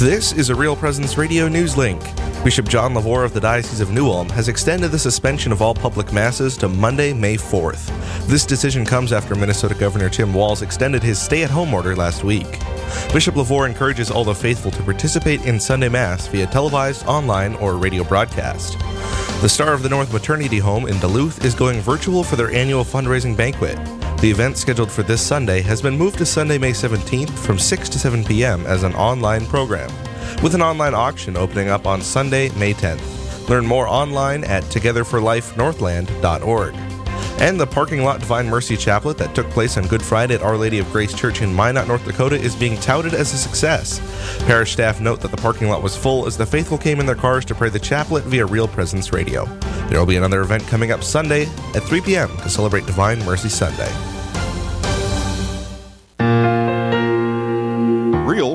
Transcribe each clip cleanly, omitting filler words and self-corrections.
This is a Real Presence Radio News Link. Bishop John Lavore of the Diocese of New Ulm has extended the suspension of all public masses to Monday, May 4th. This decision comes after Minnesota Governor Tim Walz extended his stay-at-home order last week. Bishop Lavore encourages all the faithful to participate in Sunday Mass via televised, online, or radio broadcast. The Star of the North Maternity Home in Duluth is going virtual for their annual fundraising banquet. The event scheduled for this Sunday has been moved to Sunday, May 17th from 6 to 7 p.m. as an online program, with an online auction opening up on Sunday, May 10th. Learn more online at TogetherForLifeNorthland.org. And the parking lot Divine Mercy Chaplet that took place on Good Friday at Our Lady of Grace Church in Minot, North Dakota is being touted as a success. Parish staff note that the parking lot was full as the faithful came in their cars to pray the chaplet via Real Presence Radio. There will be another event coming up Sunday at 3 p.m. to celebrate Divine Mercy Sunday. Real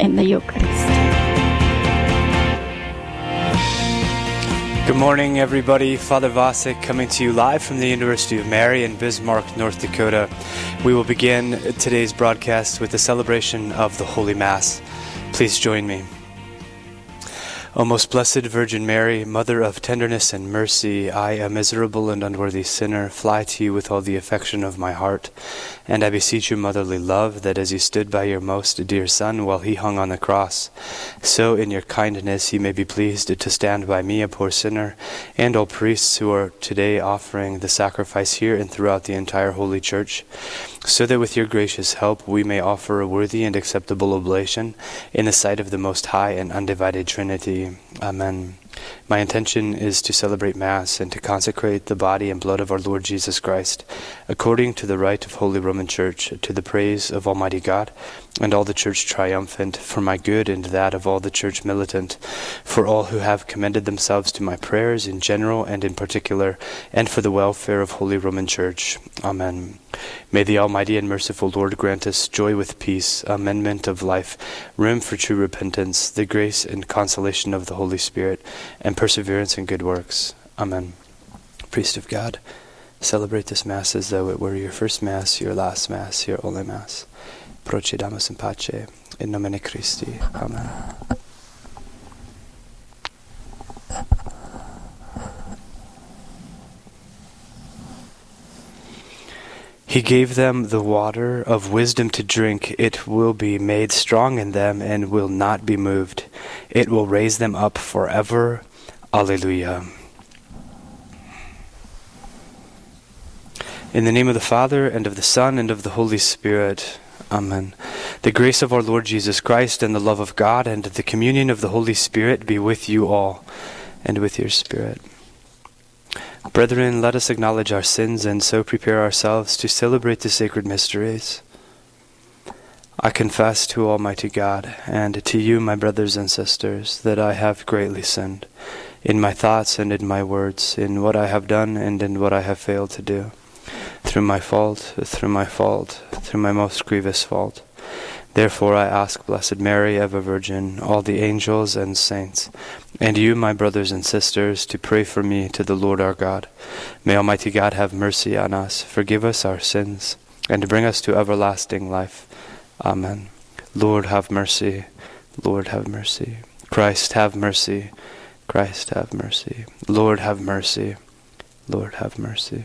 in the Eucharist. Good morning, everybody. Father Vasek coming to you live from the University of Mary in Bismarck, North Dakota. We will begin today's broadcast with the celebration of the Holy Mass. Please join me. O most blessed Virgin Mary, Mother of tenderness and mercy, I, a miserable and unworthy sinner, fly to you with all the affection of my heart. And I beseech you, motherly love, that as you stood by your most dear Son while he hung on the cross, so in your kindness you may be pleased to stand by me, a poor sinner, and all priests who are today offering the sacrifice here and throughout the entire Holy Church, so that with your gracious help we may offer a worthy and acceptable oblation in the sight of the Most High and Undivided Trinity. Amen. My intention is to celebrate Mass and to consecrate the body and blood of our Lord Jesus Christ, according to the rite of Holy Roman Church, to the praise of Almighty God and all the Church triumphant, for my good and that of all the Church militant, for all who have commended themselves to my prayers in general and in particular, and for the welfare of Holy Roman Church. Amen. May the Almighty and merciful Lord grant us joy with peace, amendment of life, room for true repentance, the grace and consolation of the Holy Spirit, and perseverance in good works. Amen. Priest of God, celebrate this Mass as though it were your first Mass, your last Mass, your only Mass. Procedamus in pace, in nomine Christi. Amen. He gave them the water of wisdom to drink. It will be made strong in them and will not be moved. It will raise them up forever. Alleluia. In the name of the Father, and of the Son, and of the Holy Spirit. Amen. The grace of our Lord Jesus Christ, and the love of God, and the communion of the Holy Spirit be with you all, and with your spirit. Brethren, let us acknowledge our sins and so prepare ourselves to celebrate the sacred mysteries. I confess to Almighty God, and to you, my brothers and sisters, that I have greatly sinned, in my thoughts and in my words, in what I have done and in what I have failed to do. Through my most grievous fault. Therefore I ask Blessed Mary, ever Virgin, all the angels and saints, and you, my brothers and sisters, to pray for me to the Lord our God. May Almighty God have mercy on us, forgive us our sins, and bring us to everlasting life. Amen. Lord, have mercy. Lord, have mercy. Christ, have mercy. Christ, have mercy. Lord, have mercy. Lord, have mercy.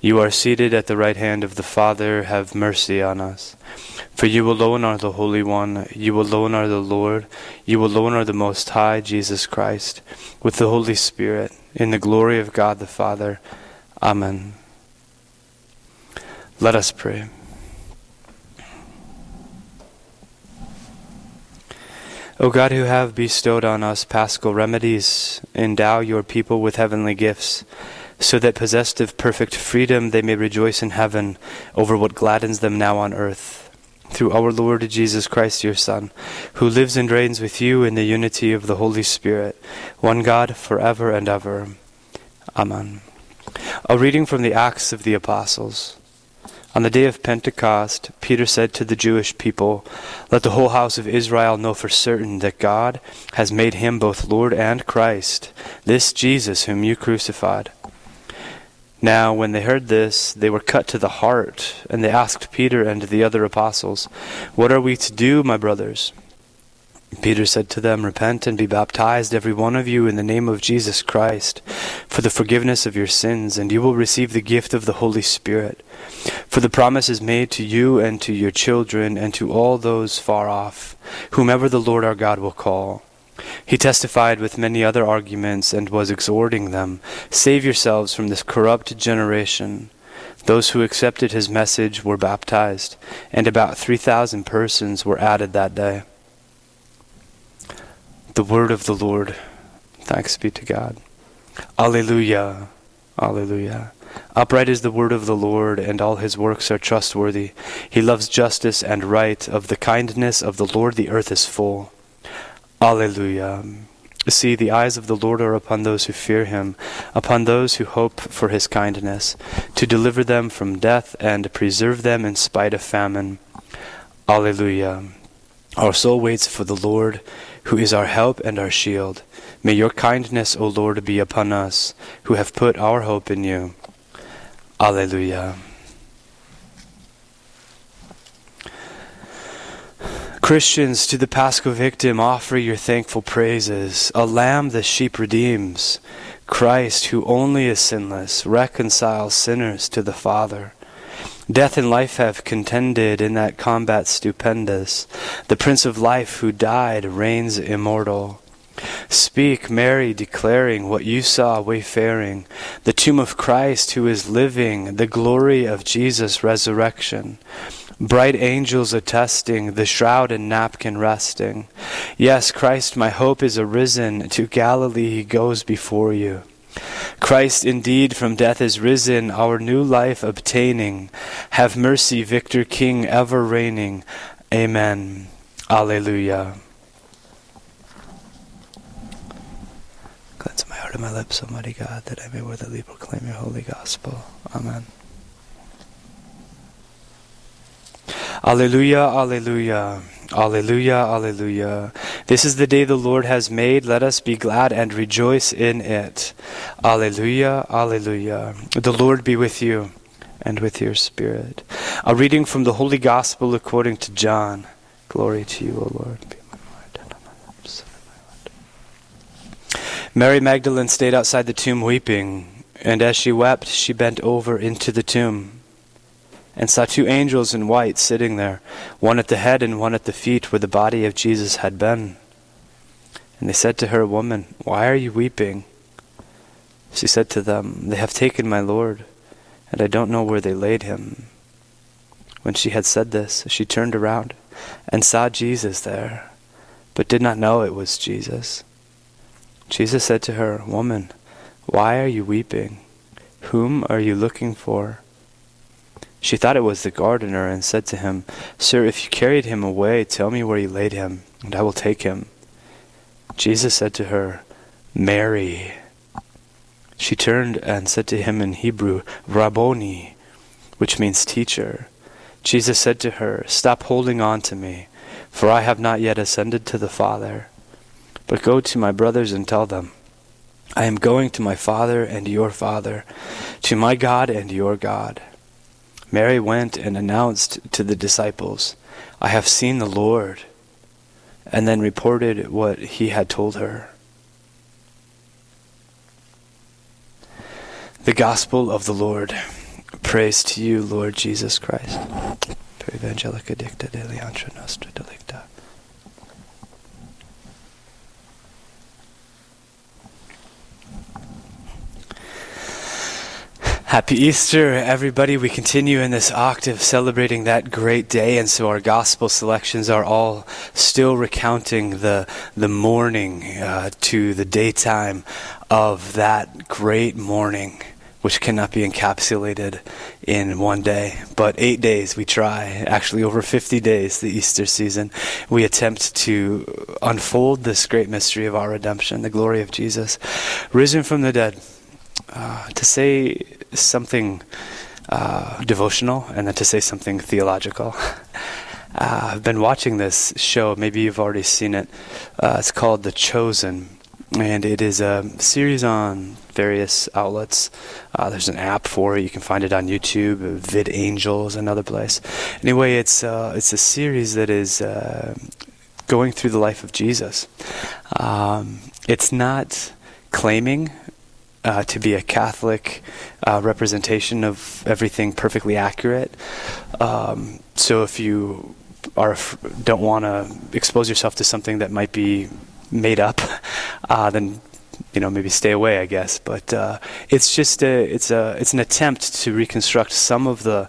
You are seated at the right hand of the Father, have mercy on us. For you alone are the Holy One, you alone are the Lord, you alone are the Most High, Jesus Christ, with the Holy Spirit, in the glory of God the Father. Amen. Let us pray. O God, who have bestowed on us paschal remedies, endow your people with heavenly gifts, so that possessed of perfect freedom they may rejoice in heaven over what gladdens them now on earth. Through our Lord Jesus Christ, your Son, who lives and reigns with you in the unity of the Holy Spirit, one God, forever and ever. Amen. A reading from the Acts of the Apostles. On the day of Pentecost, Peter said to the Jewish people, "Let the whole house of Israel know for certain that God has made him both Lord and Christ, this Jesus whom you crucified." Now, when they heard this, they were cut to the heart, and they asked Peter and the other apostles, "What are we to do, my brothers?" Peter said to them, "Repent and be baptized, every one of you, in the name of Jesus Christ, for the forgiveness of your sins, and you will receive the gift of the Holy Spirit. For the promise is made to you and to your children and to all those far off, whomever the Lord our God will call." He testified with many other arguments and was exhorting them, "Save yourselves from this corrupt generation." Those who accepted his message were baptized, and about 3,000 persons were added that day. The word of the Lord. Thanks be to God. Alleluia. Alleluia. Upright is the word of the Lord, and all his works are trustworthy. He loves justice and right. Of the kindness of the Lord the earth is full. Alleluia. See, the eyes of the Lord are upon those who fear him, upon those who hope for his kindness, to deliver them from death and preserve them in spite of famine. Alleluia. Our soul waits for the Lord, who is our help and our shield. May your kindness, O Lord, be upon us, who have put our hope in you. Alleluia. Christians, to the Paschal Victim offer your thankful praises. A lamb the sheep redeems. Christ, who only is sinless, reconciles sinners to the Father. Death and life have contended in that combat stupendous. The Prince of Life who died reigns immortal. Speak, Mary, declaring what you saw wayfaring, the tomb of Christ who is living, the glory of Jesus' resurrection. Bright angels attesting, the shroud and napkin resting. Yes, Christ, my hope is arisen, to Galilee he goes before you. Christ indeed from death is risen, our new life obtaining. Have mercy, Victor King, ever reigning. Amen. Alleluia. Cleanse my heart and my lips, Almighty God, that I may worthily proclaim your holy gospel. Amen. Alleluia, alleluia. Alleluia, alleluia. This is the day the Lord has made. Let us be glad and rejoice in it. Alleluia, alleluia. The Lord be with you and with your spirit. A reading from the Holy Gospel according to John. Glory to you, O Lord. Mary Magdalene stayed outside the tomb weeping, and as she wept, she bent over into the tomb and saw two angels in white sitting there, one at the head and one at the feet where the body of Jesus had been. And they said to her, "Woman, why are you weeping?" She said to them, "They have taken my Lord, and I don't know where they laid him." When she had said this, she turned around and saw Jesus there, but did not know it was Jesus. Jesus said to her, "Woman, why are you weeping? Whom are you looking for?" She thought it was the gardener and said to him, "Sir, if you carried him away, tell me where you laid him, and I will take him." Jesus said to her, "Mary." She turned and said to him in Hebrew, "Rabboni," which means teacher. Jesus said to her, "Stop holding on to me, for I have not yet ascended to the Father. But go to my brothers and tell them, I am going to my Father and your Father, to my God and your God." Mary went and announced to the disciples, "I have seen the Lord," and then reported what he had told her. The Gospel of the Lord. praise to you, Lord Jesus Christ. Per Evangelica Dicta Deleantur Nostra Delicta. Happy Easter, everybody. We continue in this octave celebrating that great day, and so our gospel selections are all still recounting the morning to the daytime of that great morning, which cannot be encapsulated in one day. But 8 days we try, actually over 50 days, the Easter season, we attempt to unfold this great mystery of our redemption, the glory of Jesus, risen from the dead. To say something devotional and then to say something theological. I've been watching this show, maybe you've already seen it. It's called The Chosen, and it is a series on various outlets. There's an app for it. You can find it on YouTube. VidAngel is another place. Anyway, it's a series that is going through the life of Jesus. It's not claiming to be a Catholic representation of everything perfectly accurate. So if you are don't want to expose yourself to something that might be made up, then maybe stay away, I guess. But it's just it's an attempt to reconstruct some of the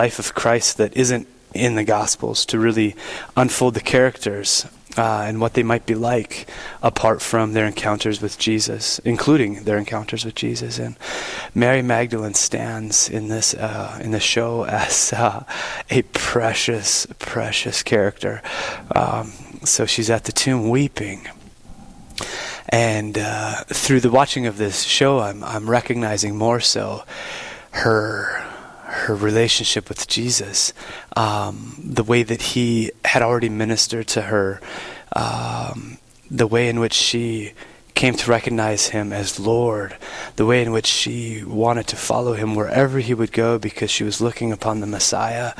life of Christ that isn't in the Gospels, to really unfold the characters and what they might be like apart from their encounters with Jesus, including their encounters with Jesus. And Mary Magdalene stands in the show as a precious, precious character. So she's at the tomb weeping. And through the watching of this show, I'm recognizing more so her relationship with Jesus, the way that he had already ministered to her, the way in which she came to recognize him as Lord, the way in which she wanted to follow him wherever he would go because she was looking upon the Messiah,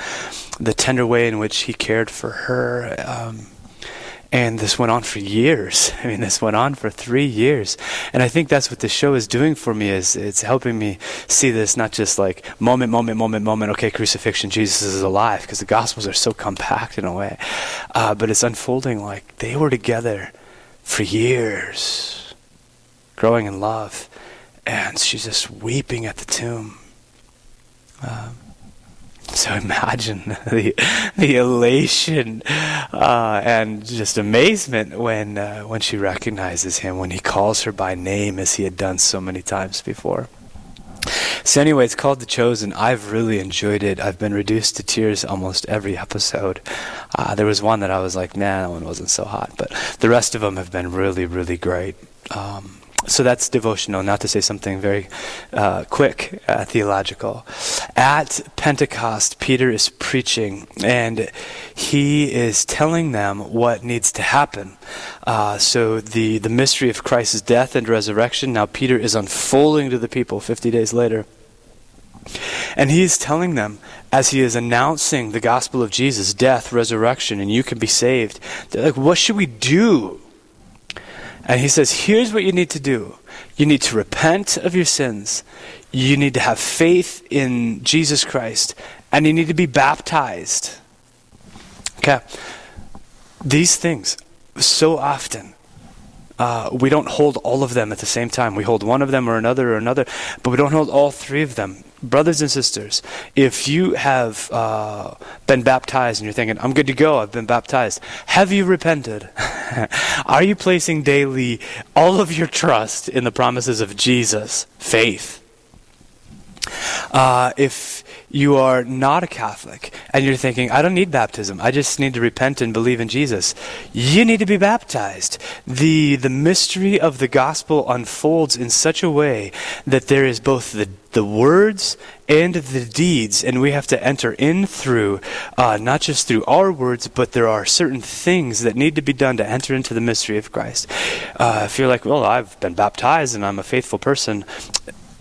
the tender way in which he cared for her. And this went on for years. I mean, this went on for 3 years. And I think that's what the show is doing for me, is it's helping me see this, not just like moment, okay, crucifixion, Jesus is alive, because the Gospels are so compact in a way. But it's unfolding like they were together for years, growing in love. And she's just weeping at the tomb. So imagine the elation and just amazement when she recognizes him, when he calls her by name as he had done so many times before. So anyway, it's called The Chosen. I've really enjoyed it. I've been reduced to tears almost every episode. There was one that I was like, nah, that one wasn't so hot. But the rest of them have been really, really great. So that's devotional, not to say something very quick, theological. At Pentecost, Peter is preaching, and he is telling them what needs to happen. So the mystery of Christ's death and resurrection, now Peter is unfolding to the people 50 days later. And he's telling them, as he is announcing the gospel of Jesus, death, resurrection, and you can be saved, they're like, what should we do? And he says, here's what you need to do. You need to repent of your sins. You need to have faith in Jesus Christ. And you need to be baptized. Okay. These things, so often, we don't hold all of them at the same time. We hold one of them or another, but we don't hold all three of them. Brothers and sisters, if you have been baptized and you're thinking, I'm good to go, I've been baptized, have you repented? Are you placing daily all of your trust in the promises of Jesus, faith? If you are not a Catholic and you're thinking, I don't need baptism, I just need to repent and believe in Jesus, you need to be baptized. The mystery of the gospel unfolds in such a way that there is both the words and the deeds, and we have to enter in through, not just through our words, but there are certain things that need to be done to enter into the mystery of Christ. If you're like, well, I've been baptized and I'm a faithful person,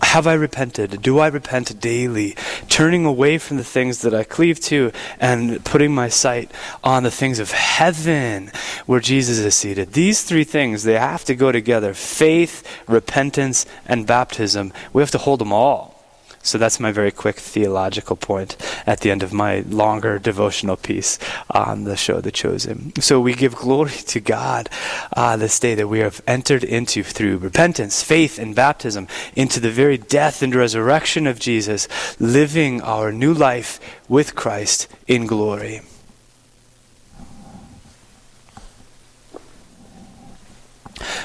have I repented? Do I repent daily? Turning away from the things that I cleave to and putting my sight on the things of heaven where Jesus is seated. These three things, they have to go together. Faith, repentance, and baptism. We have to hold them all. So that's my very quick theological point at the end of my longer devotional piece on the show, The Chosen. So we give glory to God this day that we have entered into through repentance, faith, and baptism into the very death and resurrection of Jesus, living our new life with Christ in glory.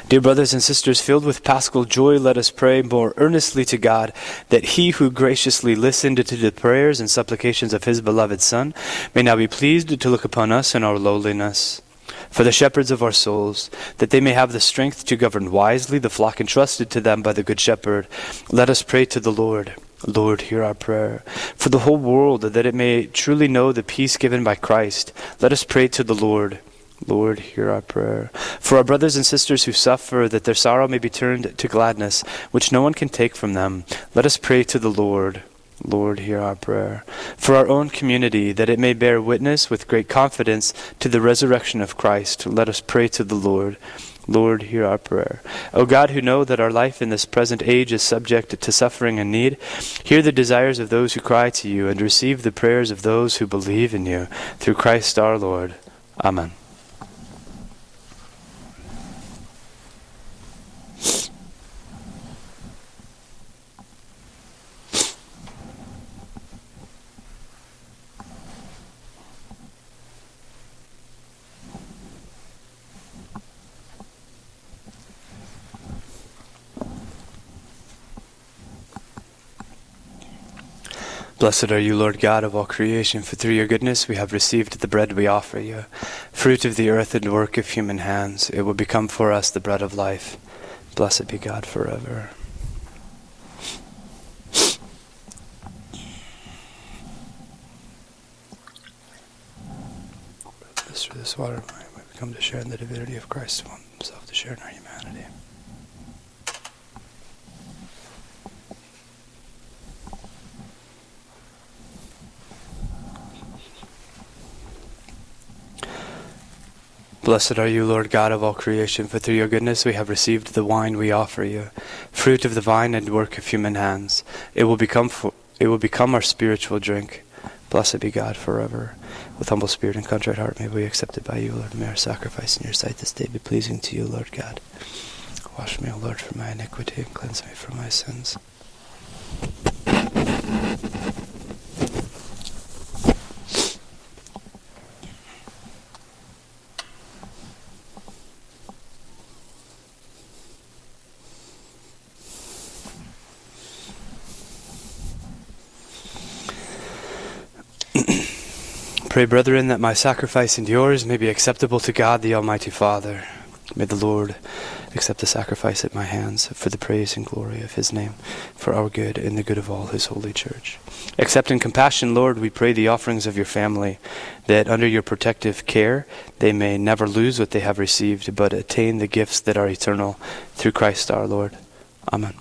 Dear brothers and sisters, filled with paschal joy, let us pray more earnestly to God that he who graciously listened to the prayers and supplications of his beloved Son may now be pleased to look upon us in our lowliness, for the shepherds of our souls, that they may have the strength to govern wisely the flock entrusted to them by the Good Shepherd. Let us pray to the Lord. Lord, hear our prayer. For the whole world, that it may truly know the peace given by Christ, let us pray to the Lord. Lord, hear our prayer. For our brothers and sisters who suffer, that their sorrow may be turned to gladness, which no one can take from them, let us pray to the Lord. Lord, hear our prayer. For our own community, that it may bear witness with great confidence to the resurrection of Christ, let us pray to the Lord. Lord, hear our prayer. O God, who know that our life in this present age is subject to suffering and need, hear the desires of those who cry to you, and receive the prayers of those who believe in you. Through Christ our Lord. Amen. Blessed are you, Lord God of all creation, for through your goodness we have received the bread we offer you. Fruit of the earth and work of human hands, it will become for us the bread of life. Blessed be God forever. This through this water we come to share in the divinity of Christ himself, to share in our humanity. Blessed are you, Lord God of all creation, for through your goodness we have received the wine we offer you, fruit of the vine and work of human hands. It will become our spiritual drink. Blessed be God forever. With humble spirit and contrite heart, may we be accepted by you, Lord. May our sacrifice in your sight this day be pleasing to you, Lord God. Wash me, O Lord, from my iniquity, and cleanse me from my sins. Pray, brethren, that my sacrifice and yours may be acceptable to God, the Almighty Father. May the Lord accept the sacrifice at my hands for the praise and glory of his name, for our good and the good of all his holy church. Accept in compassion, Lord, we pray, the offerings of your family, that under your protective care they may never lose what they have received, but attain the gifts that are eternal. Through Christ our Lord. Amen.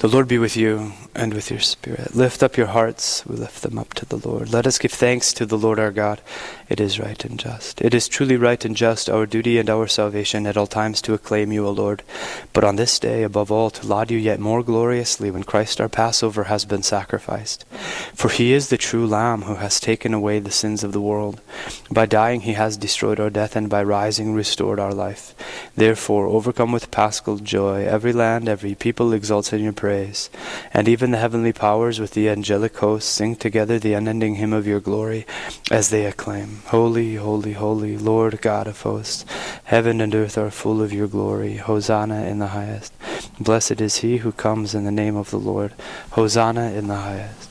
The Lord be with you, and with your spirit. Lift up your hearts. We lift them up to the Lord. Let us give thanks to the Lord our God. It is right and just. It is truly right and just, our duty and our salvation, at all times to acclaim you, O Lord. But on this day, above all, to laud you yet more gloriously when Christ our Passover has been sacrificed. For he is the true Lamb who has taken away the sins of the world. By dying he has destroyed our death, and by rising restored our life. Therefore, overcome with paschal joy, every land, every people exalts in your praise. And even the heavenly powers with the angelic hosts sing together the unending hymn of your glory as they acclaim, Holy, holy, holy, Lord God of hosts. Heaven and earth are full of your glory. Hosanna in the highest. Blessed is he who comes in the name of the Lord. Hosanna in the highest.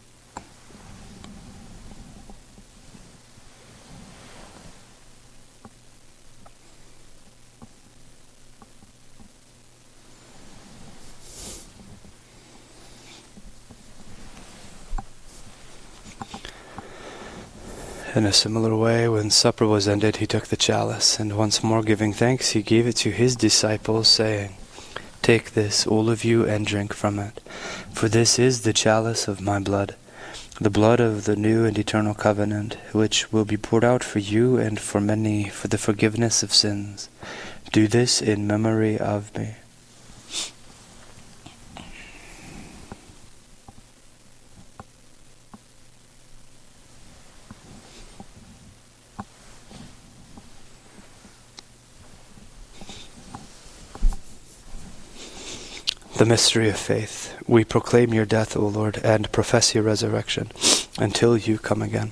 In a similar way, when supper was ended, he took the chalice, and once more giving thanks, he gave it to his disciples, saying, "Take this, all of you, and drink from it, for this is the chalice of my blood, the blood of the new and eternal covenant, which will be poured out for you and for many for the forgiveness of sins. Do this in memory of me." The mystery of faith. We proclaim your death, O Lord, and profess your resurrection until you come again.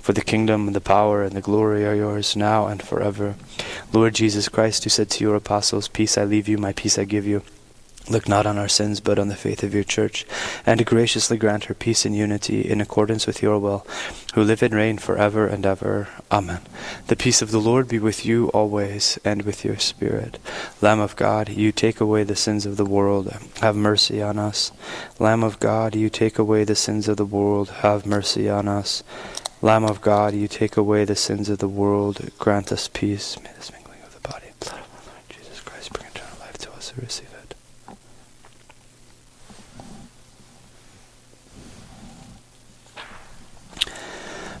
For the kingdom, and the power, and the glory are yours, now and forever. Lord Jesus Christ, who said to your apostles, "Peace I leave you, my peace I give you," look not on our sins, but on the faith of your church, and graciously grant her peace and unity in accordance with your will, who live and reign forever and ever. Amen. The peace of the Lord be with you always, and with your spirit. Lamb of God, you take away the sins of the world. Have mercy on us. Lamb of God, you take away the sins of the world. Have mercy on us. Lamb of God, you take away the sins of the world. Grant us peace. May this mingling of the body and blood of our Lord Jesus Christ bring eternal life to us who receive it.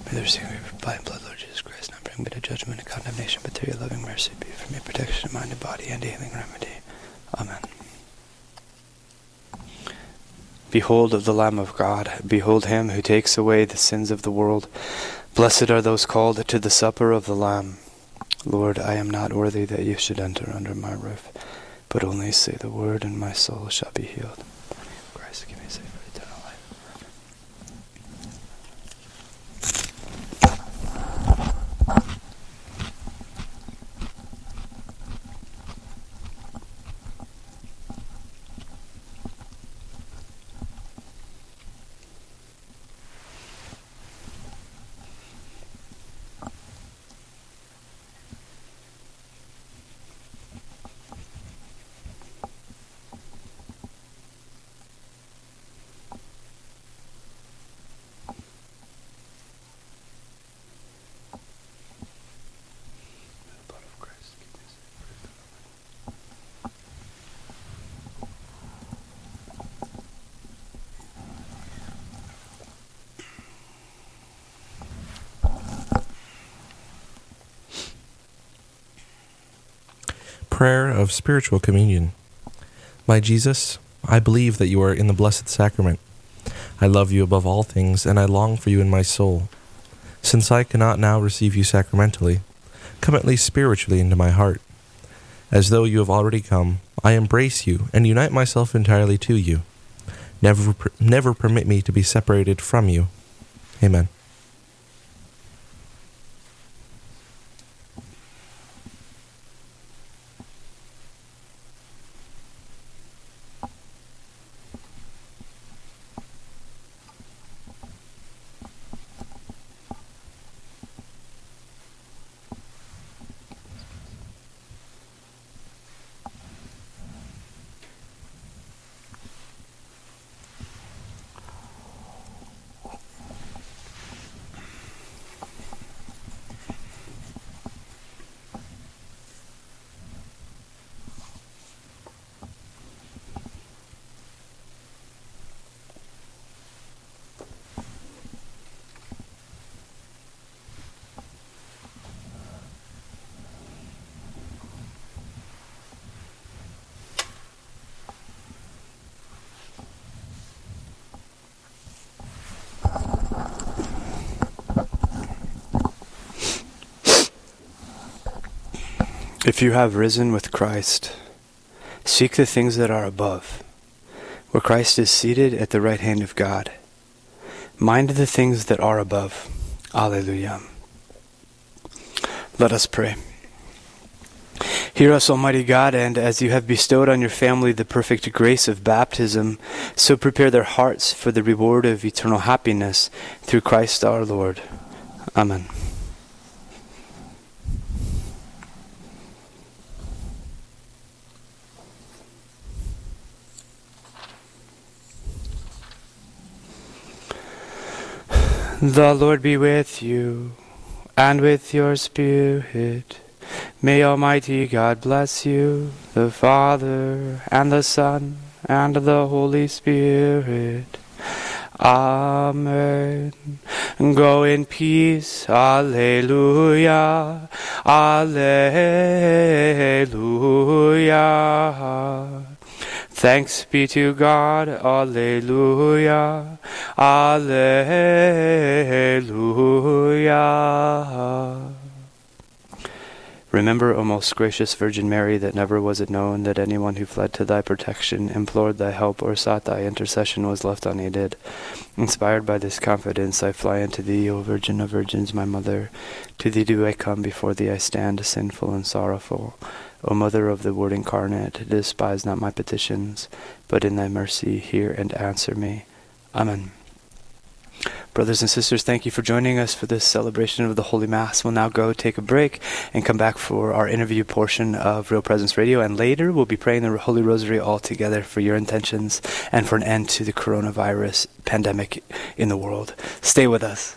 May the receiving of your body and blood, Lord Jesus Christ, not bring me to judgment and condemnation, but through your loving mercy be for me protection of mind and body and a healing remedy. Amen. Behold the Lamb of God, behold him who takes away the sins of the world. Blessed are those called to the supper of the Lamb. Lord, I am not worthy that you should enter under my roof, but only say the word, and my soul shall be healed. Christ, give me safe for eternal life. Prayer of Spiritual Communion. My Jesus, I believe that you are in the Blessed Sacrament. I love you above all things, and I long for you in my soul. Since I cannot now receive you sacramentally, come at least spiritually into my heart. As though you have already come, I embrace you and unite myself entirely to you. Never permit me to be separated from you. Amen. If you have risen with Christ, seek the things that are above, where Christ is seated at the right hand of God. Mind the things that are above. Alleluia. Let us pray. Hear us, Almighty God, and as you have bestowed on your family the perfect grace of baptism, so prepare their hearts for the reward of eternal happiness through Christ our Lord. Amen. The Lord be with you, and with your spirit. May Almighty God bless you, the Father, and the Son, and the Holy Spirit. Amen. Go in peace. Alleluia. Alleluia. Thanks be to God. Alleluia. Alleluia. Remember, O most gracious Virgin Mary, that never was it known that anyone who fled to thy protection, implored thy help, or sought thy intercession was left unaided. Inspired by this confidence, I fly unto thee, O Virgin of Virgins, my Mother. To thee do I come, before thee I stand, sinful and sorrowful. O Mother of the Word incarnate, despise not my petitions, but in thy mercy hear and answer me. Amen. Brothers and sisters, thank you for joining us for this celebration of the Holy Mass. We'll now go take a break and come back for our interview portion of Real Presence Radio. And later, we'll be praying the Holy Rosary all together for your intentions and for an end to the coronavirus pandemic in the world. Stay with us.